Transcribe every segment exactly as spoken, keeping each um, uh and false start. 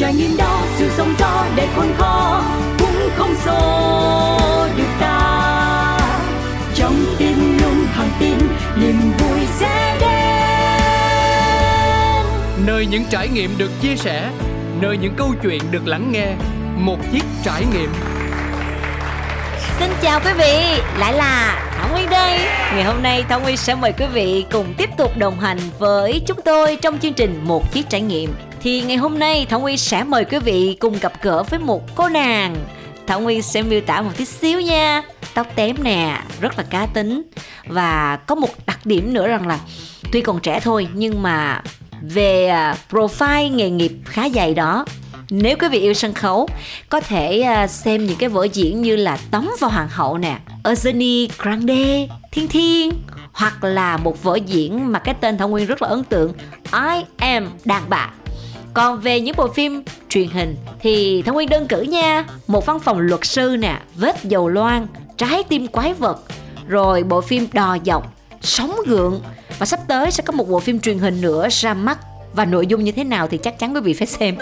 trải nghiệm đó, sự sống gió để khôn khó cũng không xô được ta. Trong tim luôn thẳng tin niềm vui sẽ đến, nơi những trải nghiệm được chia sẻ, nơi những câu chuyện được lắng nghe. Một chiếc trải nghiệm. Xin chào quý vị, lại là Thảo Nguyên đây. Ngày hôm nay Thảo Nguyên sẽ mời quý vị cùng tiếp tục đồng hành với chúng tôi trong chương trình Một Chiếc Trải Nghiệm. Thì ngày hôm nay Thảo Nguyên sẽ mời quý vị cùng gặp gỡ với một cô nàng. Thảo Nguyên sẽ miêu tả một tí xíu nha. Tóc tém nè, rất là cá tính. Và có một đặc điểm nữa rằng là tuy còn trẻ thôi nhưng mà về profile nghề nghiệp khá dày đó. Nếu quý vị yêu sân khấu, có thể xem những cái vở diễn như là Tấm Vào Hoàng Hậu nè, Azeni Grande, Thiên Thiên, hoặc là một vở diễn mà cái tên Thảo Nguyên rất là ấn tượng, I Am Đàn Bà. Còn về những bộ phim truyền hình thì Thảo Nguyên đơn cử nha, Một Văn Phòng Luật Sư nè, Vết Dầu Loang, Trái Tim Quái Vật, rồi bộ phim Đò Dọc, Sóng Gượng. Và sắp tới sẽ có một bộ phim truyền hình nữa ra mắt. Và nội dung như thế nào thì chắc chắn quý vị phải xem.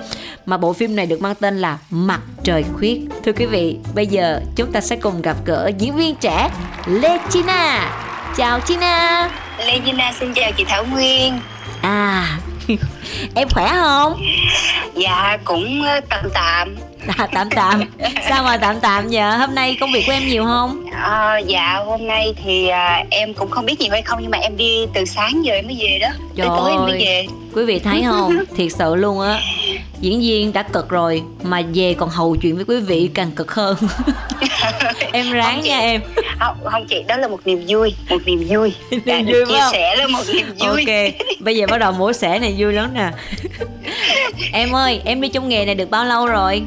Mà bộ phim này được mang tên là Mặt Trời Khuyết. Thưa quý vị, bây giờ chúng ta sẽ cùng gặp gỡ diễn viên trẻ Lê Chi Na. Chào Chi Na. Lê Chi Na xin chào chị Thảo Nguyên. À, em khỏe không? Dạ, cũng tạm tạm. À, tạm tạm. Sao mà tạm tạm nhờ? Hôm nay công việc của em nhiều không? À, dạ, hôm nay thì à, em cũng không biết nhiều hay không, nhưng mà em đi từ sáng giờ em mới về đó. Trời tới tối em mới về. Quý vị thấy không? Thiệt sự luôn á. Diễn viên đã cực rồi mà về còn hầu chuyện với quý vị càng cực hơn. Em ráng không, chị, nha em. Không, không chị, đó là một niềm vui. Một niềm vui. Niềm vui chia không? Sẻ là một niềm vui. Ok, bây giờ bắt đầu mổ xẻ này vui lắm nè. Em ơi, em đi trong nghề này được bao lâu rồi?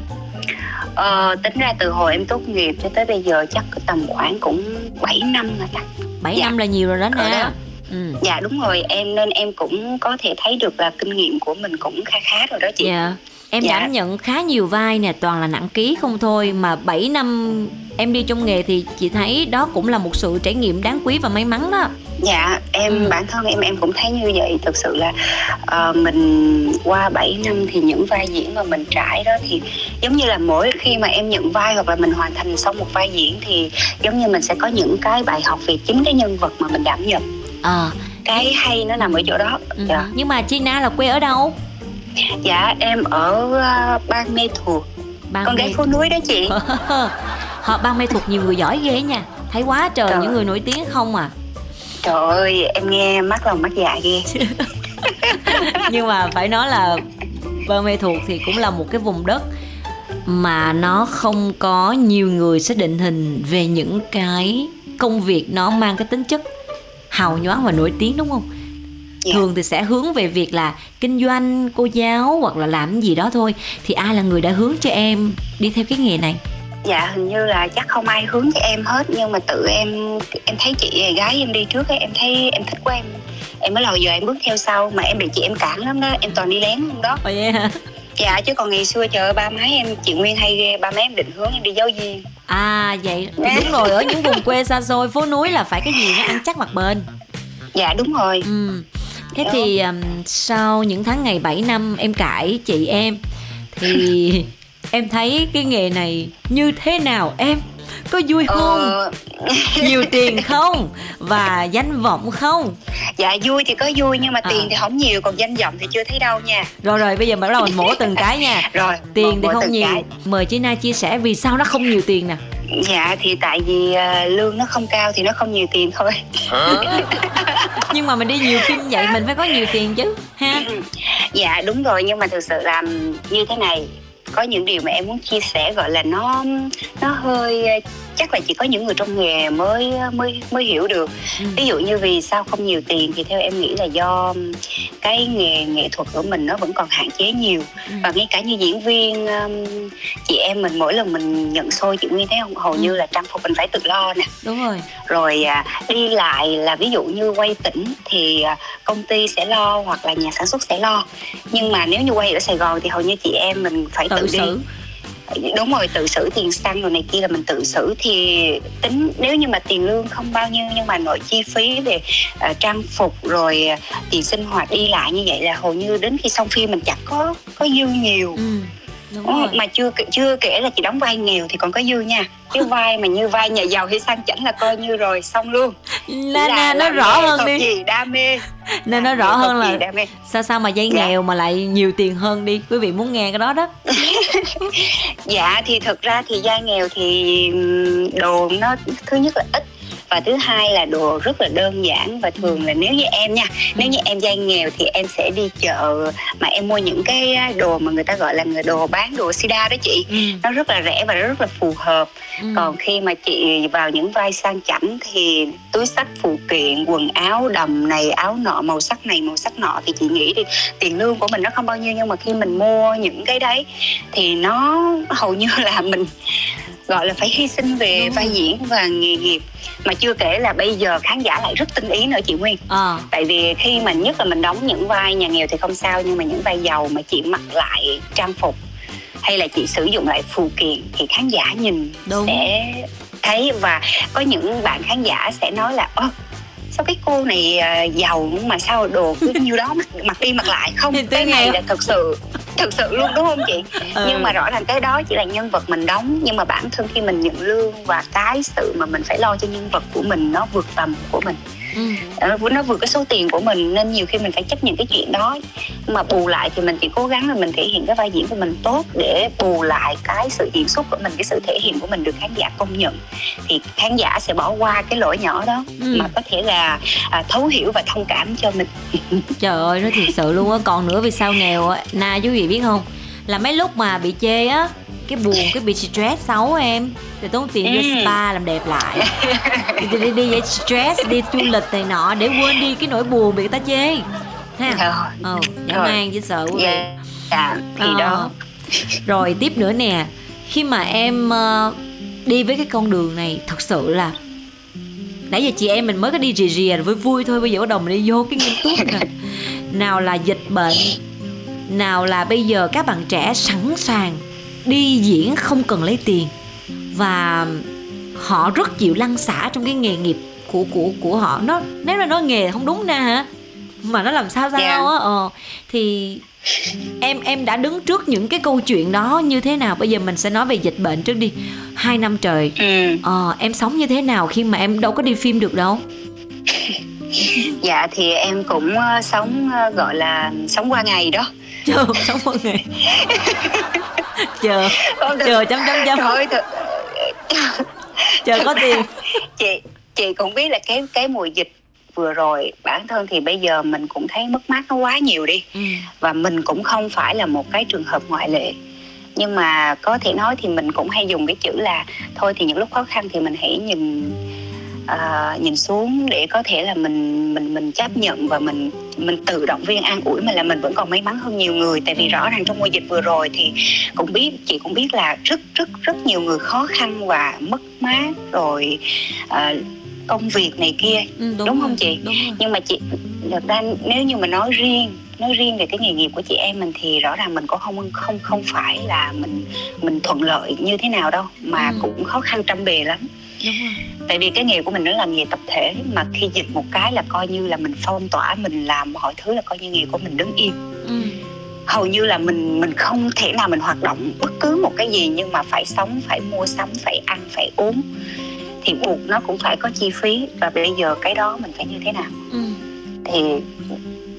Ờ, tính ra từ hồi em tốt nghiệp cho tới bây giờ chắc tầm khoảng cũng bảy năm rồi ta. bảy dạ. Năm là nhiều rồi đó nè. Ừ. Dạ đúng rồi em, nên em cũng có thể thấy được là kinh nghiệm của mình cũng khá khá rồi đó chị. Dạ. Em dạ. đảm nhận khá nhiều vai nè, toàn là nặng ký không thôi. Mà bảy năm em đi trong nghề thì chị thấy đó cũng là một sự trải nghiệm đáng quý và may mắn đó. Dạ em ừ. bản thân em em cũng thấy như vậy. Thực sự là uh, mình qua bảy năm thì những vai diễn mà mình trải đó thì giống như là mỗi khi mà em nhận vai hoặc là mình hoàn thành xong một vai diễn thì giống như mình sẽ có những cái bài học về chính cái nhân vật mà mình đảm nhận. À, cái hay nó nằm ở chỗ đó. Ừ. Dạ. Nhưng mà Chi Na là quê ở đâu? Dạ em ở uh, Ban Mê Thuột, Ban con gái phố núi đó chị. Họ Ban Mê Thuột nhiều người giỏi ghê nha, thấy quá trời. Trời, những người nổi tiếng không à. Trời ơi em nghe mắc lòng mắc dạ ghê. Nhưng mà phải nói là Ban Mê Thuột thì cũng là một cái vùng đất mà nó không có nhiều người sẽ định hình về những cái công việc nó mang cái tính chất hào nhoáng và nổi tiếng đúng không? Yeah. Thường thì sẽ hướng về việc là kinh doanh, cô giáo hoặc là làm gì đó thôi. Thì ai là người đã hướng cho em đi theo cái nghề này? Dạ hình như là chắc không ai hướng cho em hết, nhưng mà tự em em thấy chị gái em đi trước ấy, em thấy em thích quá em em mới lầu giờ em bước theo sau. Mà em bị chị em cản lắm đó, em toàn đi lén luôn đó. Ồ vậy hả? Dạ chứ còn ngày xưa chờ ba má em, chị Nguyên hay ghê, ba má em định hướng em đi giáo viên. À vậy đúng rồi, ở những vùng quê xa xôi phố núi là phải cái gì nó ăn chắc mặt bền. Dạ đúng rồi. Ừ. Thế đúng. Thì um, sau những tháng ngày bảy năm em cãi chị em thì em thấy cái nghề này như thế nào em? Có vui không? Ờ... Nhiều tiền không? Và danh vọng không? Dạ vui thì có vui nhưng mà à. tiền thì không nhiều, còn danh vọng thì chưa thấy đâu nha. Rồi rồi bây giờ bắt đầu mình mổ từng cái nha. Rồi, tiền mổ, thì mổ không nhiều cái. Mời chị Na chia sẻ vì sao nó không nhiều tiền nè. Dạ thì tại vì uh, lương nó không cao thì nó không nhiều tiền thôi. Nhưng mà mình đi nhiều phim vậy mình phải có nhiều tiền chứ ha. Dạ đúng rồi, nhưng mà thực sự là như thế này, có những điều mà em muốn chia sẻ gọi là nó nó hơi chắc là chỉ có những người trong nghề mới mới mới hiểu được. Ừ. Ví dụ như vì sao không nhiều tiền thì theo em nghĩ là do cái nghề nghệ thuật của mình nó vẫn còn hạn chế nhiều. Ừ. Và ngay cả như diễn viên chị em mình, mỗi lần mình nhận xôi chị Nguyên thấy không, hầu như là trang phục mình phải tự lo nè. Đúng rồi. Rồi đi lại là ví dụ như quay tỉnh thì công ty sẽ lo hoặc là nhà sản xuất sẽ lo, nhưng mà nếu như quay ở Sài Gòn thì hầu như chị em mình phải tự, tự đi. Đúng rồi, tự xử tiền xăng rồi này kia là mình tự xử. Thì tính nếu như mà tiền lương không bao nhiêu nhưng mà nội chi phí về uh, trang phục rồi uh, tiền sinh hoạt đi lại như vậy là hầu như đến khi xong phim mình chẳng có có dư nhiều. Ừ. Mà chưa chưa kể là chị đóng vai nghèo thì còn có dư nha. Cái vai mà như vai nhà giàu hay sang chảnh là coi như rồi xong luôn. Nên là nó rõ hơn đi. Gì đam mê. Nên nó rõ hơn là sao sao mà dây dạ. nghèo mà lại nhiều tiền hơn đi. Quý vị muốn nghe cái đó đó. Dạ thì thật ra thì da nghèo thì đồ nó thứ nhất là ít, và thứ hai là đồ rất là đơn giản. Và thường là nếu như em nha, nếu như em da nghèo thì em sẽ đi chợ mà em mua những cái đồ mà người ta gọi là người đồ bán đồ sida đó chị. Ừ. Nó rất là rẻ và rất là phù hợp. Ừ. Còn khi mà chị vào những vai sang chảnh thì túi xách phụ kiện, quần áo đầm này áo nọ, màu sắc này màu sắc nọ, thì chị nghĩ thì tiền lương của mình nó không bao nhiêu, nhưng mà khi mình mua những cái đấy thì nó hầu như là mình gọi là phải hy sinh về đúng vai rồi. Diễn và nghề nghiệp. Mà chưa kể là bây giờ khán giả lại rất tinh ý nữa chị Nguyên. À. Tại vì khi mình nhất là mình đóng những vai nhà nghèo thì không sao, nhưng mà những vai giàu mà chị mặc lại trang phục hay là chị sử dụng lại phụ kiện thì khán giả nhìn đúng. Sẽ thấy, và có những bạn khán giả sẽ nói là ơ sao cái cô này giàu mà sao đồ cứ nhiêu đó mặc đi mặc lại không. Cái này là thật sự thực sự luôn đúng không chị? Ừ. Nhưng mà rõ ràng cái đó chỉ là nhân vật mình đóng, nhưng mà bản thân khi mình nhận lương và cái sự mà mình phải lo cho nhân vật của mình nó vượt tầm của mình. Ừ. Nó vượt cái số tiền của mình, nên nhiều khi mình phải chấp nhận cái chuyện đó. Mà bù lại thì mình chỉ cố gắng là mình thể hiện cái vai diễn của mình tốt để bù lại cái sự diễn xuất của mình, cái sự thể hiện của mình được khán giả công nhận, thì khán giả sẽ bỏ qua cái lỗi nhỏ đó. Ừ. Mà có thể là à, thấu hiểu và thông cảm cho mình. Trời ơi nó thiệt sự luôn á. Còn nữa vì sao nghèo á Na chú vị biết không, là mấy lúc mà bị chê á, cái buồn cái bị stress xấu em thì tốn tiền đi ừ. spa làm đẹp lại, đi đi, đi vậy stress đi du lịch này nọ để quên đi cái nỗi buồn bị người ta chê ha. Ừ dã man với sợ quý vị. Dạ thì ờ. đó. Rồi tiếp nữa nè, khi mà em uh, đi với cái con đường này thật sự là nãy giờ chị em mình mới có đi rìa rìa vui vui thôi, bây giờ bắt đầu mình đi vô cái nghiêm túc nè. Nào là dịch bệnh, nào là bây giờ các bạn trẻ sẵn sàng đi diễn không cần lấy tiền, và họ rất chịu lăn xả trong cái nghề nghiệp của của của họ. Nó nếu là nói nghề không đúng nè hả, mà nó làm sao sao yeah. á. Ờ thì em em đã đứng trước những cái câu chuyện đó như thế nào? Bây giờ mình sẽ nói về dịch bệnh trước đi. Hai năm trời ừ. ờ, em sống như thế nào khi mà em đâu có đi phim được đâu? Dạ thì em cũng sống gọi là sống qua ngày đó. Chưa sống qua ngày. Chờ chờ chấm chấm chấm thôi th- chờ có tiền. Chị chị cũng biết là cái cái mùa dịch vừa rồi bản thân thì bây giờ mình cũng thấy mất mát nó quá nhiều đi. Ừ. Và mình cũng không phải là một cái trường hợp ngoại lệ, nhưng mà có thể nói thì mình cũng hay dùng cái chữ là thôi thì những lúc khó khăn thì mình hãy nhìn uh, nhìn xuống để có thể là mình mình mình chấp nhận và mình mình tự động viên an ủi mình là mình vẫn còn may mắn hơn nhiều người. Tại vì rõ ràng trong mùa dịch vừa rồi thì cũng biết, chị cũng biết là rất rất rất nhiều người khó khăn và mất mát rồi uh, công việc này kia. Ừ, đúng, đúng không chị? Đúng. Nhưng mà chị thật ra nếu như mà nói riêng nói riêng về cái nghề nghiệp của chị em mình thì rõ ràng mình cũng không không không phải là mình mình thuận lợi như thế nào đâu, mà ừ. cũng khó khăn trăm bề lắm. Đúng rồi. Tại vì cái nghề của mình nó là nghề tập thể, mà khi dịch một cái là coi như là mình phong tỏa, mình làm mọi thứ là coi như nghề của mình đứng yên. Ừ. Hầu như là mình mình không thể nào mình hoạt động bất cứ một cái gì, nhưng mà phải sống, phải mua sắm, phải ăn, phải uống thì buộc nó cũng phải có chi phí. Và bây giờ cái đó mình phải như thế nào? Ừ. Thì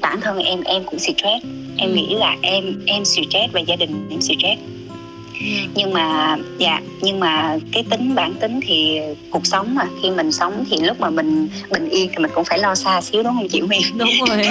bản thân em em cũng stress. Em nghĩ là em em stress và gia đình em stress. Nhưng mà dạ, nhưng mà cái tính bản tính thì cuộc sống mà, khi mình sống thì lúc mà mình bình yên thì mình cũng phải lo xa xíu đúng không chị Nguyên? Đúng rồi.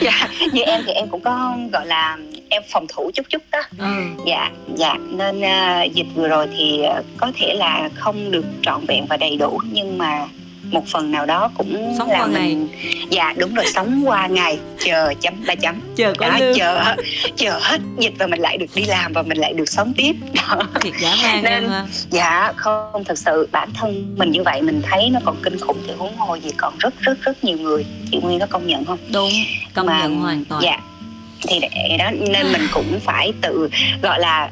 Dạ, như em thì em cũng có gọi là em phòng thủ chút chút đó. Ừ. Dạ, dạ nên uh, dịch vừa rồi thì uh, có thể là không được trọn vẹn và đầy đủ, nhưng mà một phần nào đó cũng sống là mình ngày. Dạ đúng rồi, sống qua ngày, chờ chấm ba chấm chờ có đó, lương. chờ chờ hết dịch và mình lại được đi làm và mình lại được sống tiếp đó. Thiệt dã man nên ha. Dạ không, thật sự bản thân mình như vậy mình thấy nó còn kinh khủng thì huống hồ gì còn rất rất rất nhiều người. Chị Nguyên có công nhận không? Đúng, công mà, nhận hoàn toàn. Dạ thì để đó nên mình cũng phải tự gọi là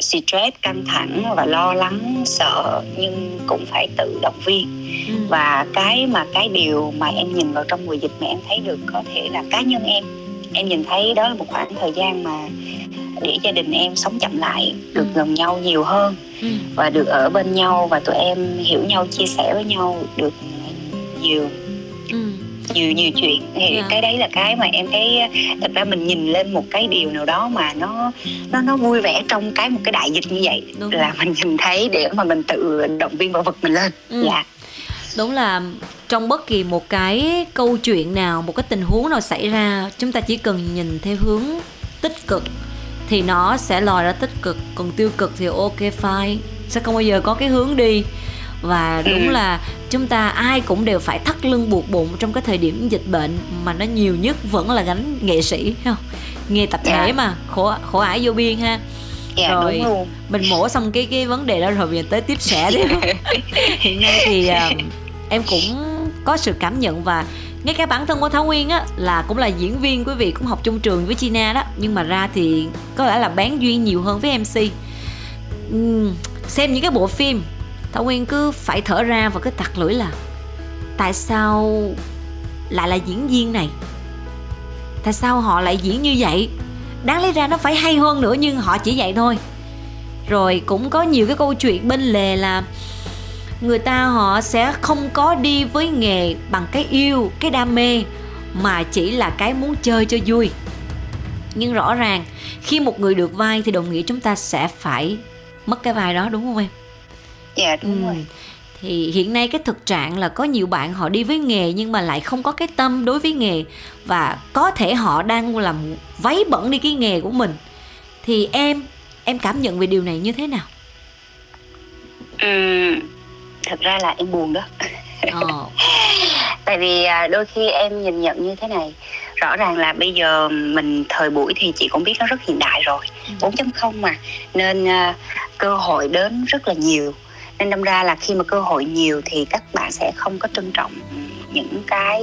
stress, căng thẳng và lo lắng, sợ, nhưng cũng phải tự động viên. Ừ. Và cái mà cái điều mà em nhìn vào trong mùa dịch mà em thấy được, có thể là cá nhân em em nhìn thấy đó là một khoảng thời gian mà để gia đình em sống chậm lại, được gần nhau nhiều hơn và được ở bên nhau, và tụi em hiểu nhau, chia sẻ với nhau được nhiều nhiều nhiều chuyện. Thì yeah. cái đấy là cái mà em thấy thật ra mình nhìn lên một cái điều nào đó mà nó nó nó vui vẻ trong cái một cái đại dịch như vậy. Đúng. Là mình nhìn thấy để mà mình tự động viên và vực mình lên. ừ. yeah. Đúng là trong bất kỳ một cái câu chuyện nào, một cái tình huống nào xảy ra, chúng ta chỉ cần nhìn theo hướng tích cực thì nó sẽ lòi ra tích cực, còn tiêu cực thì ok fine, sẽ không bao giờ có cái hướng đi. Và đúng là chúng ta ai cũng đều phải thắt lưng buộc bụng trong cái thời điểm dịch bệnh mà nó nhiều nhất vẫn là gánh nghệ sĩ, không? Nghề tập thể yeah. mà khổ, khổ ải vô biên ha. Yeah, rồi đúng luôn. Mình mổ xong cái cái vấn đề đó rồi mình tới tiếp sẻ đi. Hiện nay thì uh, em cũng có sự cảm nhận, và ngay cả bản thân của Thảo Nguyên á, là cũng là diễn viên, quý vị cũng học chung trường với Chi Na đó, nhưng mà ra thì có lẽ là bán duyên nhiều hơn với em xê. uhm, Xem những cái bộ phim, Thảo Nguyên cứ phải thở ra và cứ tặc lưỡi là tại sao lại là diễn viên này, tại sao họ lại diễn như vậy, đáng lẽ ra nó phải hay hơn nữa nhưng họ chỉ vậy thôi. Rồi cũng có nhiều cái câu chuyện bên lề là người ta họ sẽ không có đi với nghề bằng cái yêu, cái đam mê, mà chỉ là cái muốn chơi cho vui. Nhưng rõ ràng khi một người được vai thì đồng nghĩa chúng ta sẽ phải mất cái vai đó, đúng không em? Dạ đúng ừ. rồi. Thì hiện nay cái thực trạng là có nhiều bạn họ đi với nghề nhưng mà lại không có cái tâm đối với nghề, và có thể họ đang làm váy bẩn đi cái nghề của mình. Thì em em cảm nhận về điều này như thế nào? Ừ, thật ra là em buồn đó. oh. Tại vì đôi khi em nhìn nhận như thế này, rõ ràng là bây giờ mình thời buổi thì chị cũng biết nó rất hiện đại rồi, bốn chấm không mà, nên cơ hội đến rất là nhiều. Nên đâm ra là khi mà cơ hội nhiều thì các bạn sẽ không có trân trọng những cái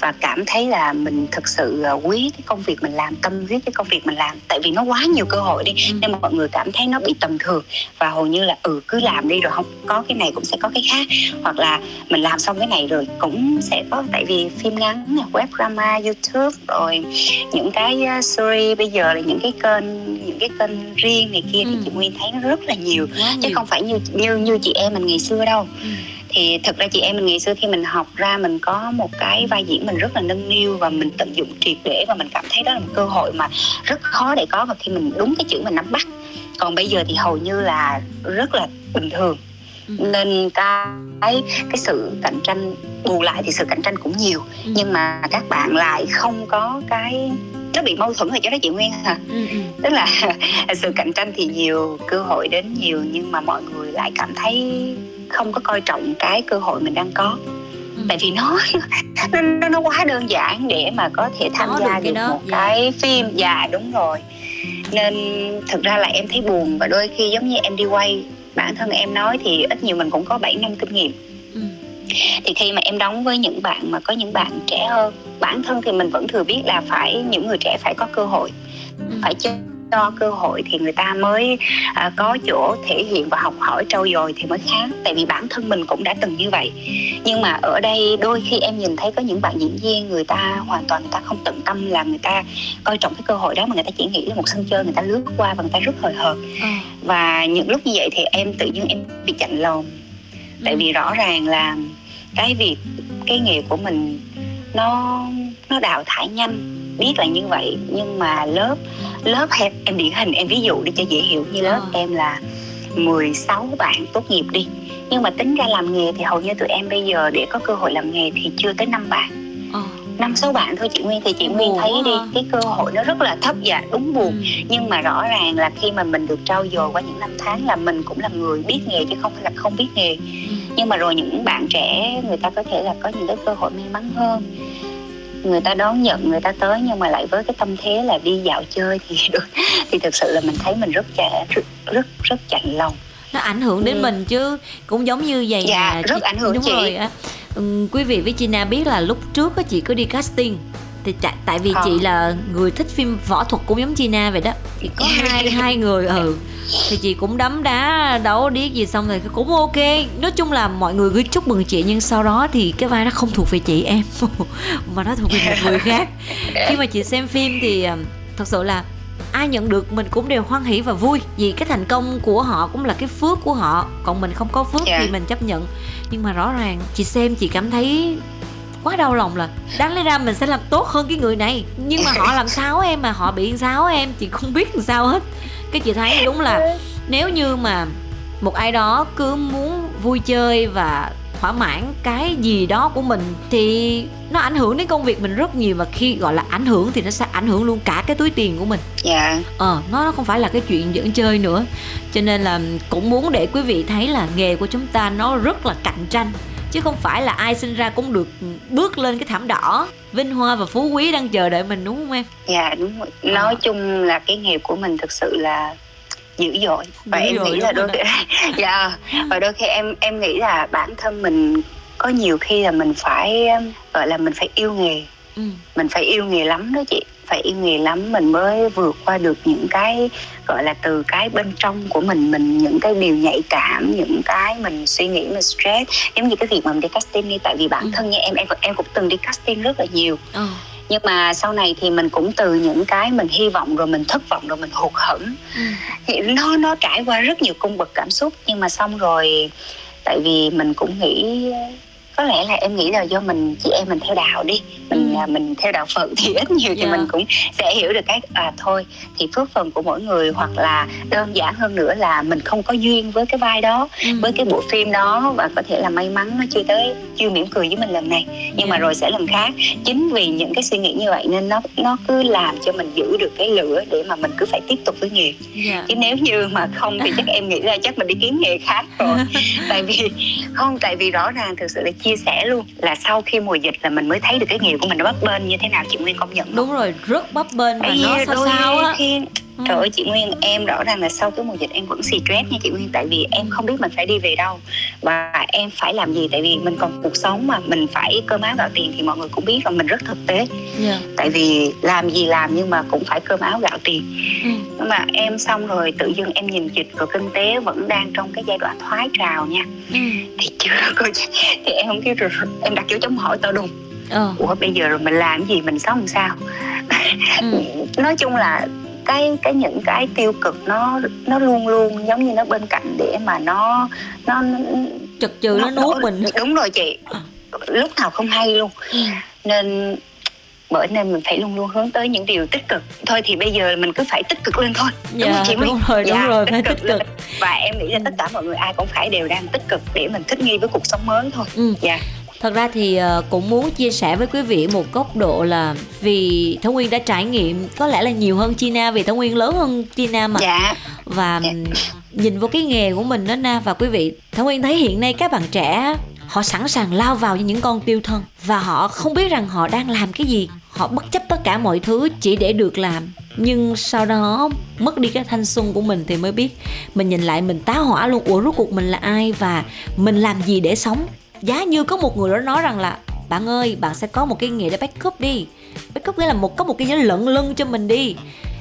và cảm thấy là mình thực sự quý cái công việc mình làm, tâm huyết cái công việc mình làm. Tại vì nó quá nhiều cơ hội đi, nên mà mọi người cảm thấy nó bị tầm thường, và hầu như là ừ cứ làm đi rồi không có cái này cũng sẽ có cái khác, hoặc là mình làm xong cái này rồi cũng sẽ có. Tại vì phim ngắn, web drama, YouTube, rồi những cái series bây giờ là những cái kênh những cái kênh riêng này kia, thì chị Nguyên thấy nó rất là nhiều, chứ không phải như như như chị em mình ngày xưa đâu. Thì thực ra chị em mình ngày xưa khi mình học ra, mình có một cái vai diễn mình rất là nâng niu và mình tận dụng triệt để, và mình cảm thấy đó là một cơ hội mà rất khó để có, và khi mình đúng cái chữ mình nắm bắt. Còn bây giờ thì hầu như là rất là bình thường, nên cái cái sự cạnh tranh, bù lại thì sự cạnh tranh cũng nhiều, nhưng mà các bạn lại không có cái, nó bị mâu thuẫn rồi cho đó chị Nguyên hả? ừ. Tức là sự cạnh tranh thì nhiều, cơ hội đến nhiều, nhưng mà mọi người lại cảm thấy không có coi trọng cái cơ hội mình đang có. ừ. Tại vì nó, nó nó quá đơn giản để mà có thể tham đó, gia được, được một dạ. cái phim. Dạ đúng rồi. Nên thực ra là em thấy buồn, và đôi khi giống như em đi quay, bản thân em nói thì ít nhiều mình cũng có bảy năm kinh nghiệm. ừ. Thì khi mà em đóng với những bạn mà có những bạn trẻ hơn, bản thân thì mình vẫn thừa biết là phải những người trẻ phải có cơ hội, ừ. phải chơi cho cơ hội thì người ta mới uh, có chỗ thể hiện và học hỏi trau dồi thì mới khác. Tại vì bản thân mình cũng đã từng như vậy. Nhưng mà ở đây đôi khi em nhìn thấy có những bạn diễn viên, người ta hoàn toàn người ta không tận tâm, là người ta coi trọng cái cơ hội đó mà người ta chỉ nghĩ là một sân chơi, người ta lướt qua và người ta rất hời hợt. ừ. Và những lúc như vậy thì em tự nhiên em bị chạnh lòng. ừ. Tại vì rõ ràng là cái việc, cái nghề của mình nó nó đào thải nhanh, biết là như vậy, nhưng mà lớp lớp em, em điển hình, em ví dụ đi cho dễ hiểu. Như lớp em là mười sáu bạn tốt nghiệp đi, nhưng mà tính ra làm nghề thì hầu như tụi em bây giờ để có cơ hội làm nghề thì chưa tới năm bạn, năm sáu bạn thôi chị Nguyên. Thì chị Nguyên thấy đi, cái cơ hội nó rất là thấp. Dạ đúng, buồn. Nhưng mà rõ ràng là khi mà mình được trau dồi qua những năm tháng, là mình cũng là người biết nghề chứ không phải là không biết nghề. Nhưng mà rồi những bạn trẻ, người ta có thể là có những cái cơ hội may mắn hơn, người ta đón nhận, người ta tới, nhưng mà lại với cái tâm thế là đi dạo chơi thì thì thực sự là mình thấy mình rất trẻ, rất rất, rất chạnh lòng. Nó ảnh hưởng đến ừ. mình chứ, cũng giống như vậy. Dạ, à, rất chị, ảnh hưởng đúng chị. Rồi á. Ừ, quý vị với Chi Na biết là lúc trước chị có đi casting, thì tại vì à. chị là người thích phim võ thuật cũng giống Chi Na vậy đó, thì có hai hai người ừ thì chị cũng đấm đá đấu điếc gì xong rồi cũng ok. Nói chung là mọi người cứ chúc mừng chị, nhưng sau đó thì cái vai nó không thuộc về chị em mà nó thuộc về một người khác. Khi mà chị xem phim thì thật sự là ai nhận được mình cũng đều hoan hỉ và vui, vì cái thành công của họ cũng là cái phước của họ, còn mình không có phước yeah. thì mình chấp nhận. Nhưng mà rõ ràng chị xem chị cảm thấy quá đau lòng, là đáng lẽ ra mình sẽ làm tốt hơn cái người này, nhưng mà họ làm sao em, mà họ bị sao em, chị không biết làm sao hết. Cái chị thấy đúng là nếu như mà một ai đó cứ muốn vui chơi và thỏa mãn cái gì đó của mình thì nó ảnh hưởng đến công việc mình rất nhiều, và khi gọi là ảnh hưởng thì nó sẽ ảnh hưởng luôn cả cái túi tiền của mình. Dạ. Ờ, nó không phải là cái chuyện dẫn chơi nữa. Cho nên là cũng muốn để quý vị thấy là nghề của chúng ta nó rất là cạnh tranh, chứ không phải là ai sinh ra cũng được bước lên cái thảm đỏ vinh hoa và phú quý đang chờ đợi mình, đúng không em? Dạ đúng rồi. Nói à. chung là cái nghề của mình thực sự là dữ dội, và dữ em dội nghĩ là đôi khi dạ và đôi khi em em nghĩ là bản thân mình có nhiều khi là mình phải gọi là mình phải yêu nghề, ừ. mình phải yêu nghề lắm đó chị, phải yêu nghề lắm mình mới vượt qua được những cái gọi là từ cái bên trong của mình, mình những cái điều nhạy cảm, những cái mình suy nghĩ, mình stress, giống như cái việc mà mình đi casting đi, tại vì bản ừ. thân như em em em cũng từng đi casting rất là nhiều. Ừ. Nhưng mà sau này thì mình cũng từ những cái mình hy vọng rồi mình thất vọng rồi mình hụt hẫng, ừ. thì nó nó trải qua rất nhiều cung bậc cảm xúc. Nhưng mà xong rồi, tại vì mình cũng nghĩ có lẽ là em nghĩ là do mình chị em mình theo đạo đi, mình ừ. mình theo đạo Phật thì ít nhiều thì yeah. mình cũng sẽ hiểu được cái à thôi thì phước phần của mỗi người, hoặc là đơn giản hơn nữa là mình không có duyên với cái vai đó, ừ. với cái bộ phim đó, và có thể là may mắn nó chưa tới, chưa mỉm cười với mình lần này nhưng yeah. mà rồi sẽ lần khác. Chính vì những cái suy nghĩ như vậy nên nó nó cứ làm cho mình giữ được cái lửa để mà mình cứ phải tiếp tục với nghề. Yeah. Chứ nếu như mà không thì chắc em nghĩ là chắc mình đi kiếm nghề khác rồi. Tại vì không, tại vì rõ ràng thực sự là chia sẻ luôn là sau khi mùa dịch là mình mới thấy được cái nghề của mình nó bấp bênh như thế nào, chị Nguyên công nhận không? Đúng rồi, rất bấp bênh và nó sao sao á. Ừ. Trời ơi chị Nguyên, em rõ ràng là sau cái mùa dịch em vẫn stress nha chị Nguyên, tại vì em không biết mình phải đi về đâu và em phải làm gì, tại vì mình còn cuộc sống mà, mình phải cơm áo gạo tiền thì mọi người cũng biết là mình rất thực tế. Yeah. Tại vì làm gì làm nhưng mà cũng phải cơm áo gạo tiền. Ừ. Nhưng mà em xong rồi tự dưng em nhìn dịch rồi kinh tế vẫn đang trong cái giai đoạn thoái trào nha. Ừ. Thì chưa cô thì em không kêu rồi, em đặt dấu chấm hỏi to đùng. Ừ. Ủa bây giờ rồi mình làm gì, mình sống làm sao? Ừ. Nói chung là cái cái những cái tiêu cực nó nó luôn luôn giống như nó bên cạnh để mà nó nó chực chừ nó, nó nuốt mình. Đúng rồi chị, lúc nào không hay luôn. Nên bởi nên mình phải luôn luôn hướng tới những điều tích cực thôi, thì bây giờ mình cứ phải tích cực lên thôi. Dạ, đúng, chị đúng rồi, dạ, đúng rồi, tích phải cực tích cực lên. Và em nghĩ là tất cả mọi người ai cũng phải đều đang tích cực để mình thích nghi với cuộc sống mới thôi. Ừ. Dạ. Thật ra thì cũng muốn chia sẻ với quý vị một góc độ là vì Thảo Nguyên đã trải nghiệm có lẽ là nhiều hơn Chi Na, vì Thảo Nguyên lớn hơn Chi Na mà. Dạ. Và dạ. nhìn vô cái nghề của mình đó Na và quý vị, Thảo Nguyên thấy hiện nay các bạn trẻ họ sẵn sàng lao vào như những con tiêu thân, và họ không biết rằng họ đang làm cái gì, họ bất chấp tất cả mọi thứ chỉ để được làm. Nhưng sau đó mất đi cái thanh xuân của mình thì mới biết, mình nhìn lại mình tá hỏa luôn, ủa rốt cuộc mình là ai và mình làm gì để sống. Giá như có một người đó nói rằng là bạn ơi, bạn sẽ có một cái nghề để backup đi, backup nghĩa là một có một cái lận lưng cho mình đi,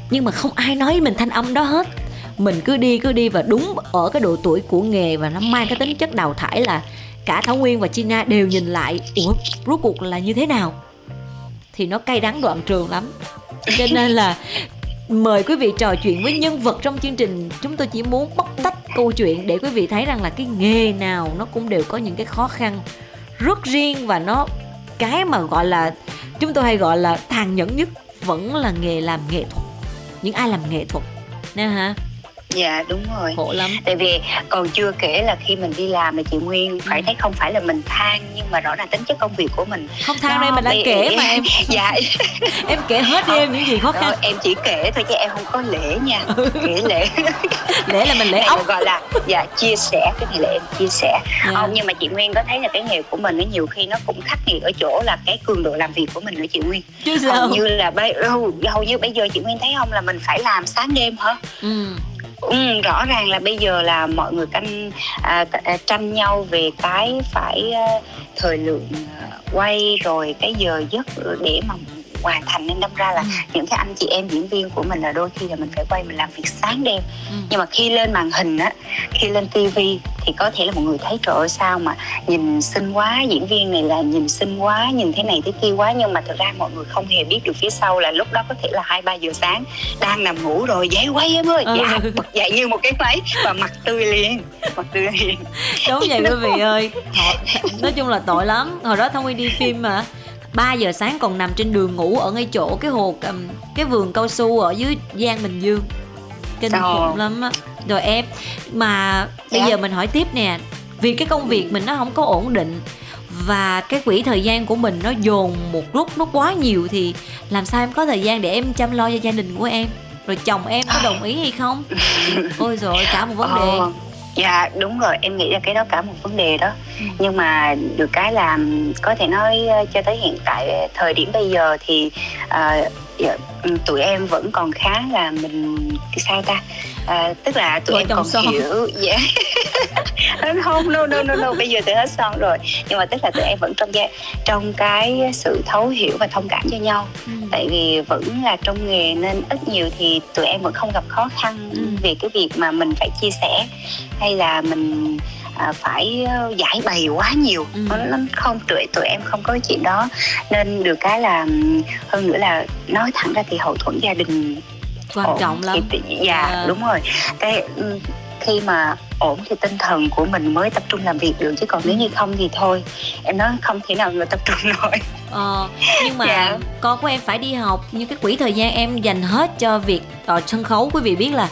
nhưng mà không ai nói với mình thanh âm đó hết. Mình cứ đi cứ đi và đúng ở cái độ tuổi của nghề và nó mang cái tính chất đào thải là cả Thảo Nguyên và Chi Na đều nhìn lại ủa rốt cuộc là như thế nào, thì nó cay đắng đoạn trường lắm. Cho nên là mời quý vị trò chuyện với nhân vật trong chương trình, chúng tôi chỉ muốn bóc tách câu chuyện để quý vị thấy rằng là cái nghề nào nó cũng đều có những cái khó khăn rất riêng, và nó cái mà gọi là chúng tôi hay gọi là tàn nhẫn nhất vẫn là nghề làm nghệ thuật, những ai làm nghệ thuật nè hả. Dạ đúng rồi, khổ lắm. Tại vì còn chưa kể là khi mình đi làm thì chị Nguyên phải thấy không phải là mình than, nhưng mà rõ ràng tính chất công việc của mình không than. Đây mình đang kể em, mà em dạ em kể hết đi em, những gì khó khăn đó, em chỉ kể thôi chứ em không có lễ nha. Kể lễ lễ là mình lễ ốc, gọi là dạ chia sẻ, cái này là em chia sẻ. Yeah. Không, nhưng mà chị Nguyên có thấy là cái nghề của mình nó nhiều khi nó cũng khắc nghiệt ở chỗ là cái cường độ làm việc của mình nữa chị Nguyên, chứ sao hầu như là bây hầu như bây giờ chị Nguyên thấy không, là mình phải làm sáng đêm hả? Ừ. Ừ, rõ ràng là bây giờ là mọi người canh à, tranh nhau về cái phải à, thời lượng à, quay rồi cái giờ giấc để mà hoàn thành, nên đâm ra là ừ. những cái anh chị em diễn viên của mình là đôi khi là mình phải quay, mình làm việc sáng đêm. ừ. Nhưng mà khi lên màn hình á, khi lên tivi thì có thể là mọi người thấy trời ơi sao mà nhìn xinh quá, diễn viên này là nhìn xinh quá, nhìn thế này thế kia quá, nhưng mà thực ra mọi người không hề biết được phía sau là lúc đó có thể là hai ba giờ sáng đang nằm ngủ rồi dậy quay em ơi, ừ. dạ, bật dậy như một cái máy và mặt tươi liền, mặt tươi liền. Đúng vậy quý vị ơi, nói chung là tội lắm. Hồi đó Thông Nguyên đi phim mà ba giờ sáng còn nằm trên đường ngủ ở ngay chỗ cái hồ, cái vườn cao su ở dưới Giang Bình Dương, kinh khủng lắm á. Rồi em mà bây yeah. giờ mình hỏi tiếp nè, vì cái công việc mình nó không có ổn định và cái quỹ thời gian của mình nó dồn một lúc nó quá nhiều, thì làm sao em có thời gian để em chăm lo cho gia đình của em? Rồi chồng em có đồng ý hay không? Ôi rồi cả một vấn đề. Dạ đúng rồi, em nghĩ là cái đó cả một vấn đề đó. ừ. Nhưng mà được cái là có thể nói cho tới hiện tại thời điểm bây giờ thì uh, tụi em vẫn còn khá là mình sao ta uh, tức là tụi Thôi em còn son. hiểu yeah. Không, no, no, no, no. Bây giờ tụi hết son rồi. Nhưng mà tức là tụi em vẫn trong cái, trong cái sự thấu hiểu và thông cảm cho nhau. ừ. Tại vì vẫn là trong nghề nên ít nhiều thì tụi em vẫn không gặp khó khăn ừ. về cái việc mà mình phải chia sẻ hay là mình à, phải giải bày quá nhiều. ừ. Nó không, tụi, tụi em không có chuyện đó. Nên được cái là hơn nữa là nói thẳng ra thì hậu thuẫn gia đình quan ổn, trọng lắm thì, dạ à... đúng rồi. Cái khi mà ổn thì tinh thần của mình mới tập trung làm việc được, chứ còn nếu như không thì thôi em nói không thể nào mà tập trung nổi. Ờ, nhưng mà dạ. con của em phải đi học, nhưng cái quỹ thời gian em dành hết cho việc ở sân khấu. Quý vị biết là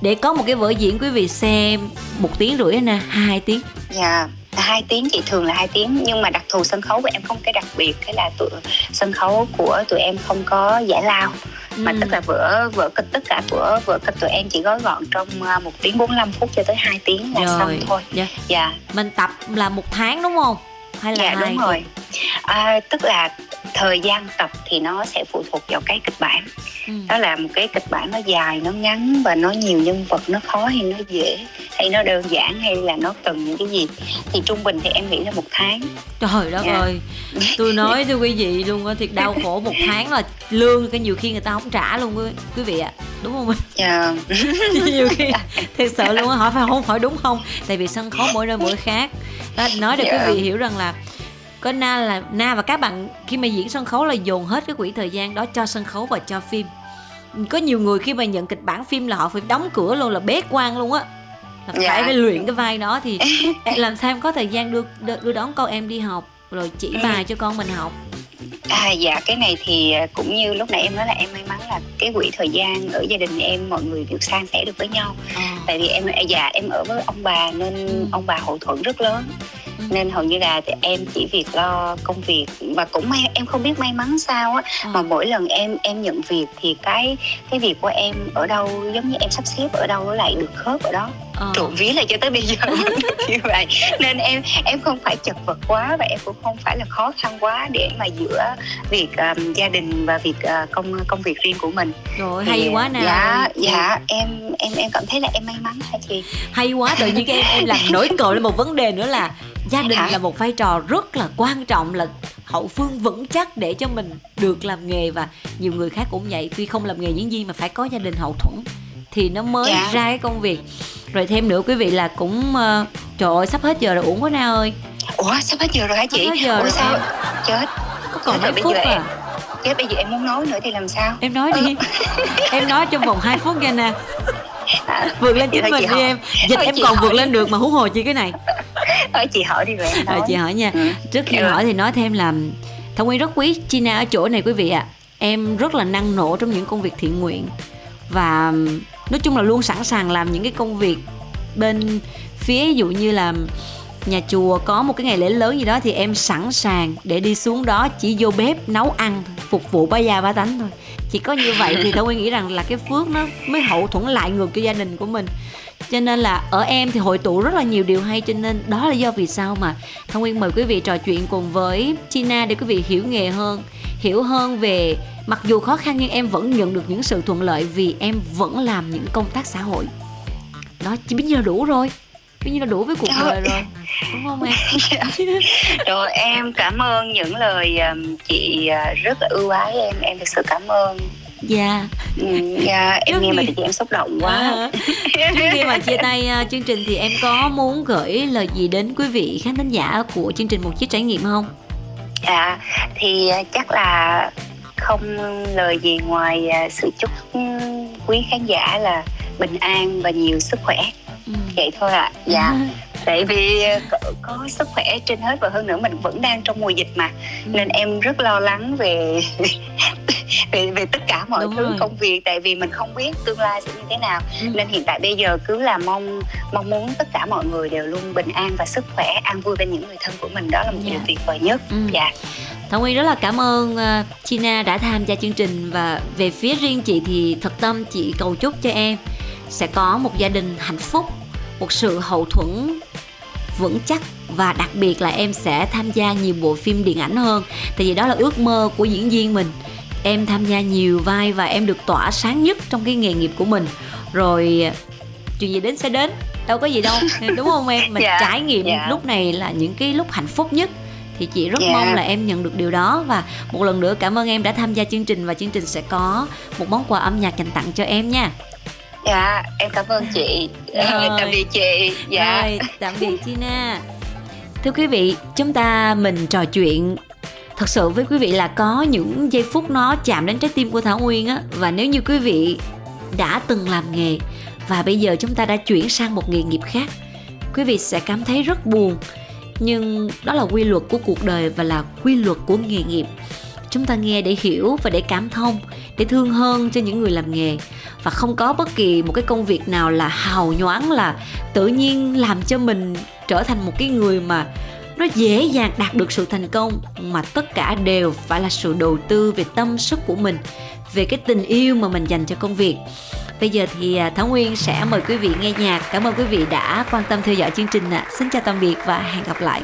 để có một cái vở diễn quý vị xem một tiếng rưỡi nè, hai tiếng. Dạ, hai tiếng, chị thường là hai tiếng. Nhưng mà đặc thù sân khấu của em không cái đặc biệt, cái là tụi, sân khấu của tụi em không có giải lao. Mà ừ. tức là vở vở kịch, tất cả vở vở kịch tụi em chỉ gói gọn trong một tiếng bốn mươi lăm phút cho tới hai tiếng là rồi. Xong thôi. Dạ. dạ. Mình tập là một tháng đúng không? Hay là dạ hai? Đúng rồi. À, tức là thời gian tập thì nó sẽ phụ thuộc vào cái kịch bản. ừ. Đó là một cái kịch bản nó dài, nó ngắn và nó nhiều nhân vật, nó khó hay nó dễ, hay nó đơn giản, hay là nó cần những cái gì. Thì trung bình thì em nghĩ là một tháng. Trời đất yeah. ơi, tôi nói cho quý vị luôn á, thiệt đau khổ. Một tháng là lương cái nhiều khi người ta không trả luôn quý vị ạ, à. đúng không? yeah. Nhiều khi thiệt sự luôn á, hỏi phải không, hỏi đúng không? Tại vì sân khấu mỗi nơi mỗi khác. Đó, nói để yeah. quý vị hiểu rằng là có Na là Na và các bạn khi mà diễn sân khấu là dồn hết cái quỹ thời gian đó cho sân khấu và cho phim. Có nhiều người khi mà nhận kịch bản phim là họ phải đóng cửa luôn, là bế quan luôn á, là phải, dạ. phải luyện cái vai đó. Thì làm sao em có thời gian đưa, đưa đón con em đi học rồi chỉ bài cho con mình học? À, dạ cái này thì cũng như lúc nãy em nói là em may mắn là cái quỹ thời gian ở gia đình em mọi người được san sẻ được với nhau. à. Tại vì em dạ em ở với ông bà nên ừ. ông bà hậu thuẫn rất lớn, nên hầu như là em chỉ việc lo công việc. Và cũng may, em không biết may mắn sao á, à. mà mỗi lần em em nhận việc thì cái cái việc của em ở đâu giống như em sắp xếp ở đâu nó lại được khớp ở đó. à. Trộm ví là cho tới bây giờ như vậy, nên em em không phải chật vật quá và em cũng không phải là khó khăn quá để mà giữa việc um, gia đình và việc uh, công công việc riêng của mình. Rồi thì, hay quá nào. Dạ dạ em em em cảm thấy là em may mắn hả chị? Hay quá, tự nhiên cái em em làm nổi cội lên một vấn đề nữa là gia đình Hả? là một vai trò rất là quan trọng, là hậu phương vững chắc để cho mình được làm nghề. Và nhiều người khác cũng vậy, tuy không làm nghề diễn viên mà phải có gia đình hậu thuẫn thì nó mới dạ. ra cái công việc. Rồi thêm nữa quý vị là cũng uh, trời ơi sắp hết giờ rồi uổng quá Na ơi. Ủa sắp hết giờ rồi hả chị? Sắp hết giờ. Ủa rồi sao em? Chết, có còn mấy phút à? Chết, bây giờ em muốn nói nữa thì làm sao? Em nói đi. Em nói trong vòng hai phút nha nè. À, vượt lên chính mình đi hỏi. Em dịch thôi, em còn vượt đi. Lên được mà huống hồ chi cái này. Thôi chị hỏi đi rồi em nói. Rồi chị hỏi nha. ừ. Trước khi hỏi thì nói thêm là Thảo Nguyên rất quý Chi Na ở chỗ này quý vị ạ. à. Em rất là năng nổ trong những công việc thiện nguyện, và nói chung là luôn sẵn sàng làm những cái công việc bên phía, ví dụ như là nhà chùa có một cái ngày lễ lớn gì đó thì em sẵn sàng để đi xuống đó, chỉ vô bếp nấu ăn phục vụ ba già ba tánh thôi. Chỉ có như vậy thì Thảo Nguyên nghĩ rằng là cái phước nó mới hậu thuẫn lại ngược cho gia đình của mình. Cho nên là ở em thì hội tụ rất là nhiều điều hay, cho nên đó là do vì sao mà Thảo Nguyên mời quý vị trò chuyện cùng với Chi Na để quý vị hiểu nghề hơn, hiểu hơn về mặc dù khó khăn nhưng em vẫn nhận được những sự thuận lợi vì em vẫn làm những công tác xã hội. Đó, chỉ biết giờ đủ rồi. Tuy nhiên là đủ với cuộc đời rồi, đúng không em? Rồi em cảm ơn những lời chị rất là ưu ái em, em thực sự cảm ơn. Dạ yeah. yeah, Em nghe mà thì em xúc động quá. à, Khi mà chia tay uh, chương trình thì em có muốn gửi lời gì đến quý vị khán thính giả của chương trình Một Chiếc Trải Nghiệm không? À, thì chắc là không lời gì ngoài sự chúc quý khán giả là bình an và nhiều sức khỏe. ừ. Vậy thôi ạ. à. Dạ à. Tại vì có, có sức khỏe trên hết, và hơn nữa mình vẫn đang trong mùa dịch mà, ừ. nên em rất lo lắng về về, về tất cả mọi Đúng thứ rồi. công việc, tại vì mình không biết tương lai sẽ như thế nào. ừ. Nên hiện tại bây giờ cứ là mong mong muốn tất cả mọi người đều luôn bình an và sức khỏe, an vui bên những người thân của mình, đó là một dạ. điều tuyệt vời nhất. ừ. Dạ Thảo Nguyên rất là cảm ơn Chi Na đã tham gia chương trình, và về phía riêng chị thì thật tâm chị cầu chúc cho em sẽ có một gia đình hạnh phúc, một sự hậu thuẫn vững chắc, và đặc biệt là em sẽ tham gia nhiều bộ phim điện ảnh hơn, tại vì đó là ước mơ của diễn viên mình. Em tham gia nhiều vai và em được tỏa sáng nhất trong cái nghề nghiệp của mình. Rồi chuyện gì đến sẽ đến, đâu có gì đâu, đúng không em? Mình yeah, trải nghiệm yeah. lúc này là những cái lúc hạnh phúc nhất. Thì chị rất yeah. mong là em nhận được điều đó. Và một lần nữa cảm ơn em đã tham gia chương trình, và chương trình sẽ có một món quà âm nhạc dành tặng cho em nha. Dạ, yeah, em cảm ơn chị. Rồi. Tạm biệt chị. Dạ. Rồi, tạm biệt Chi Na. Thưa quý vị, chúng ta mình trò chuyện thật sự với quý vị là có những giây phút nó chạm đến trái tim của Thảo Nguyên á. Và nếu như quý vị đã từng làm nghề và bây giờ chúng ta đã chuyển sang một nghề nghiệp khác, quý vị sẽ cảm thấy rất buồn. Nhưng đó là quy luật của cuộc đời và là quy luật của nghề nghiệp. Chúng ta nghe để hiểu và để cảm thông, để thương hơn cho những người làm nghề. Và không có bất kỳ một cái công việc nào là hào nhoáng, là tự nhiên làm cho mình trở thành một cái người mà nó dễ dàng đạt được sự thành công, mà tất cả đều phải là sự đầu tư về tâm sức của mình, về cái tình yêu mà mình dành cho công việc. Bây giờ thì Thảo Nguyên sẽ mời quý vị nghe nhạc. Cảm ơn quý vị đã quan tâm theo dõi chương trình ạ. Xin chào tạm biệt và hẹn gặp lại.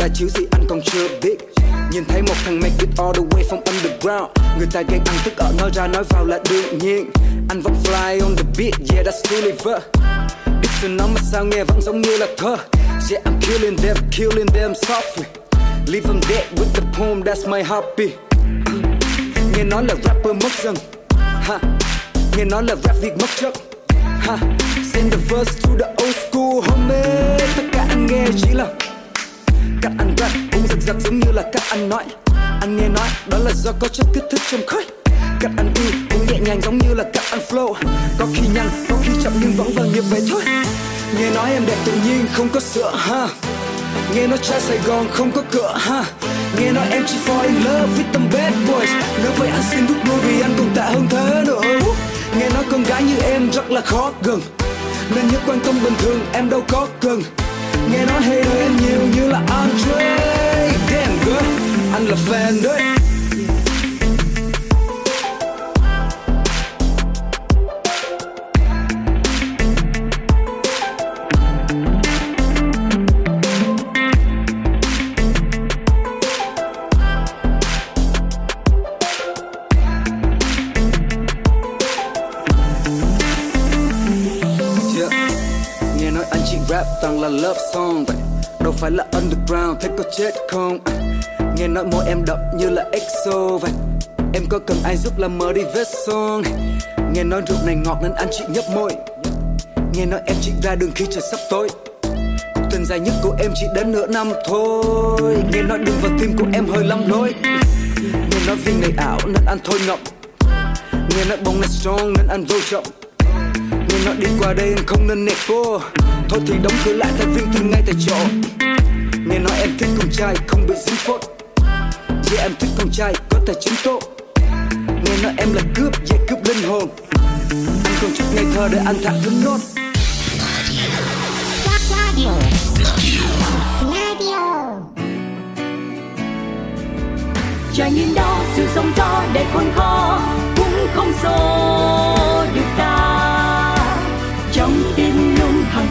Bà chiếu gì anh còn chưa biết. Nhìn thấy một thằng make it all the way from underground. Người ta ghen ăn tức ở nói ra nói vào là đương nhiên. Anh vẫn fly on the beat, yeah that's deliver. Biết từ nó mà sao nghe vẫn giống như là thơ. Yeah I'm killing them, killing them softly. Leave them dead with the poem, that's my hobby. Nghe nói là rapper mất dần, ha. Nghe nói là rap Việt mất chất, ha. Send the verse to the old school homie. Tất cả anh nghe chỉ là cách anh rap cũng giật giật giống như là cách anh nói. Anh nghe nói đó là do có chất kích thích trong khói. Cách anh đi cũng nhẹ nhàng giống như là cách anh flow. Có khi nhanh, có khi chậm nhưng vẫn vâng như vậy thôi. Nghe nói em đẹp tự nhiên không có sữa ha. Nghe nói trai Sài Gòn không có cửa ha. Nghe nói em chỉ fall in love with them bad boys. Nếu vậy anh xin rút lui vì anh cũng tệ hơn thế nữa. Nghe nói con gái như em rất là khó gần, nên những quan tâm bình thường em đâu có cần. Nghe nói hater em nhiều như là Andre. Damn girl, anh là fan đấy. Rap toàn là love song vậy, đâu phải là underground, thế có chết không? À, nghe nói môi em đậm như là EXO vậy, em có cần ai giúp làm mờ đi vết son? Nghe nói rượu này ngọt nên anh chỉ nhấp môi. Nghe nói em chỉ ra đường khi trời sắp tối. Cuộc tình dài nhất của em chỉ đến nửa năm thôi. Nghe nói đường vào tim của em hơi lắm lối. Nghe nói viên này ảo nên anh thôi ngọc. Nghe nói bóng này strong nên anh vô trọng. Nghe nói đi qua đây anh không nên nẹt vô. Thôi thì đóng cửa lại thay viên từ ngay tại chỗ. Nghe nói em thích con trai không bị dính phốt. Yeah em thích con trai có tài chính tốt. Nghe nói em là cướp, yeah cướp linh hồn. Anh còn chút ngây thơ để anh thả thứ nốt. Radio. Radio. trải nghiệm đó, sự sống gió đầy khôn khó cũng không xô được ta. Trong tim luôn thẳng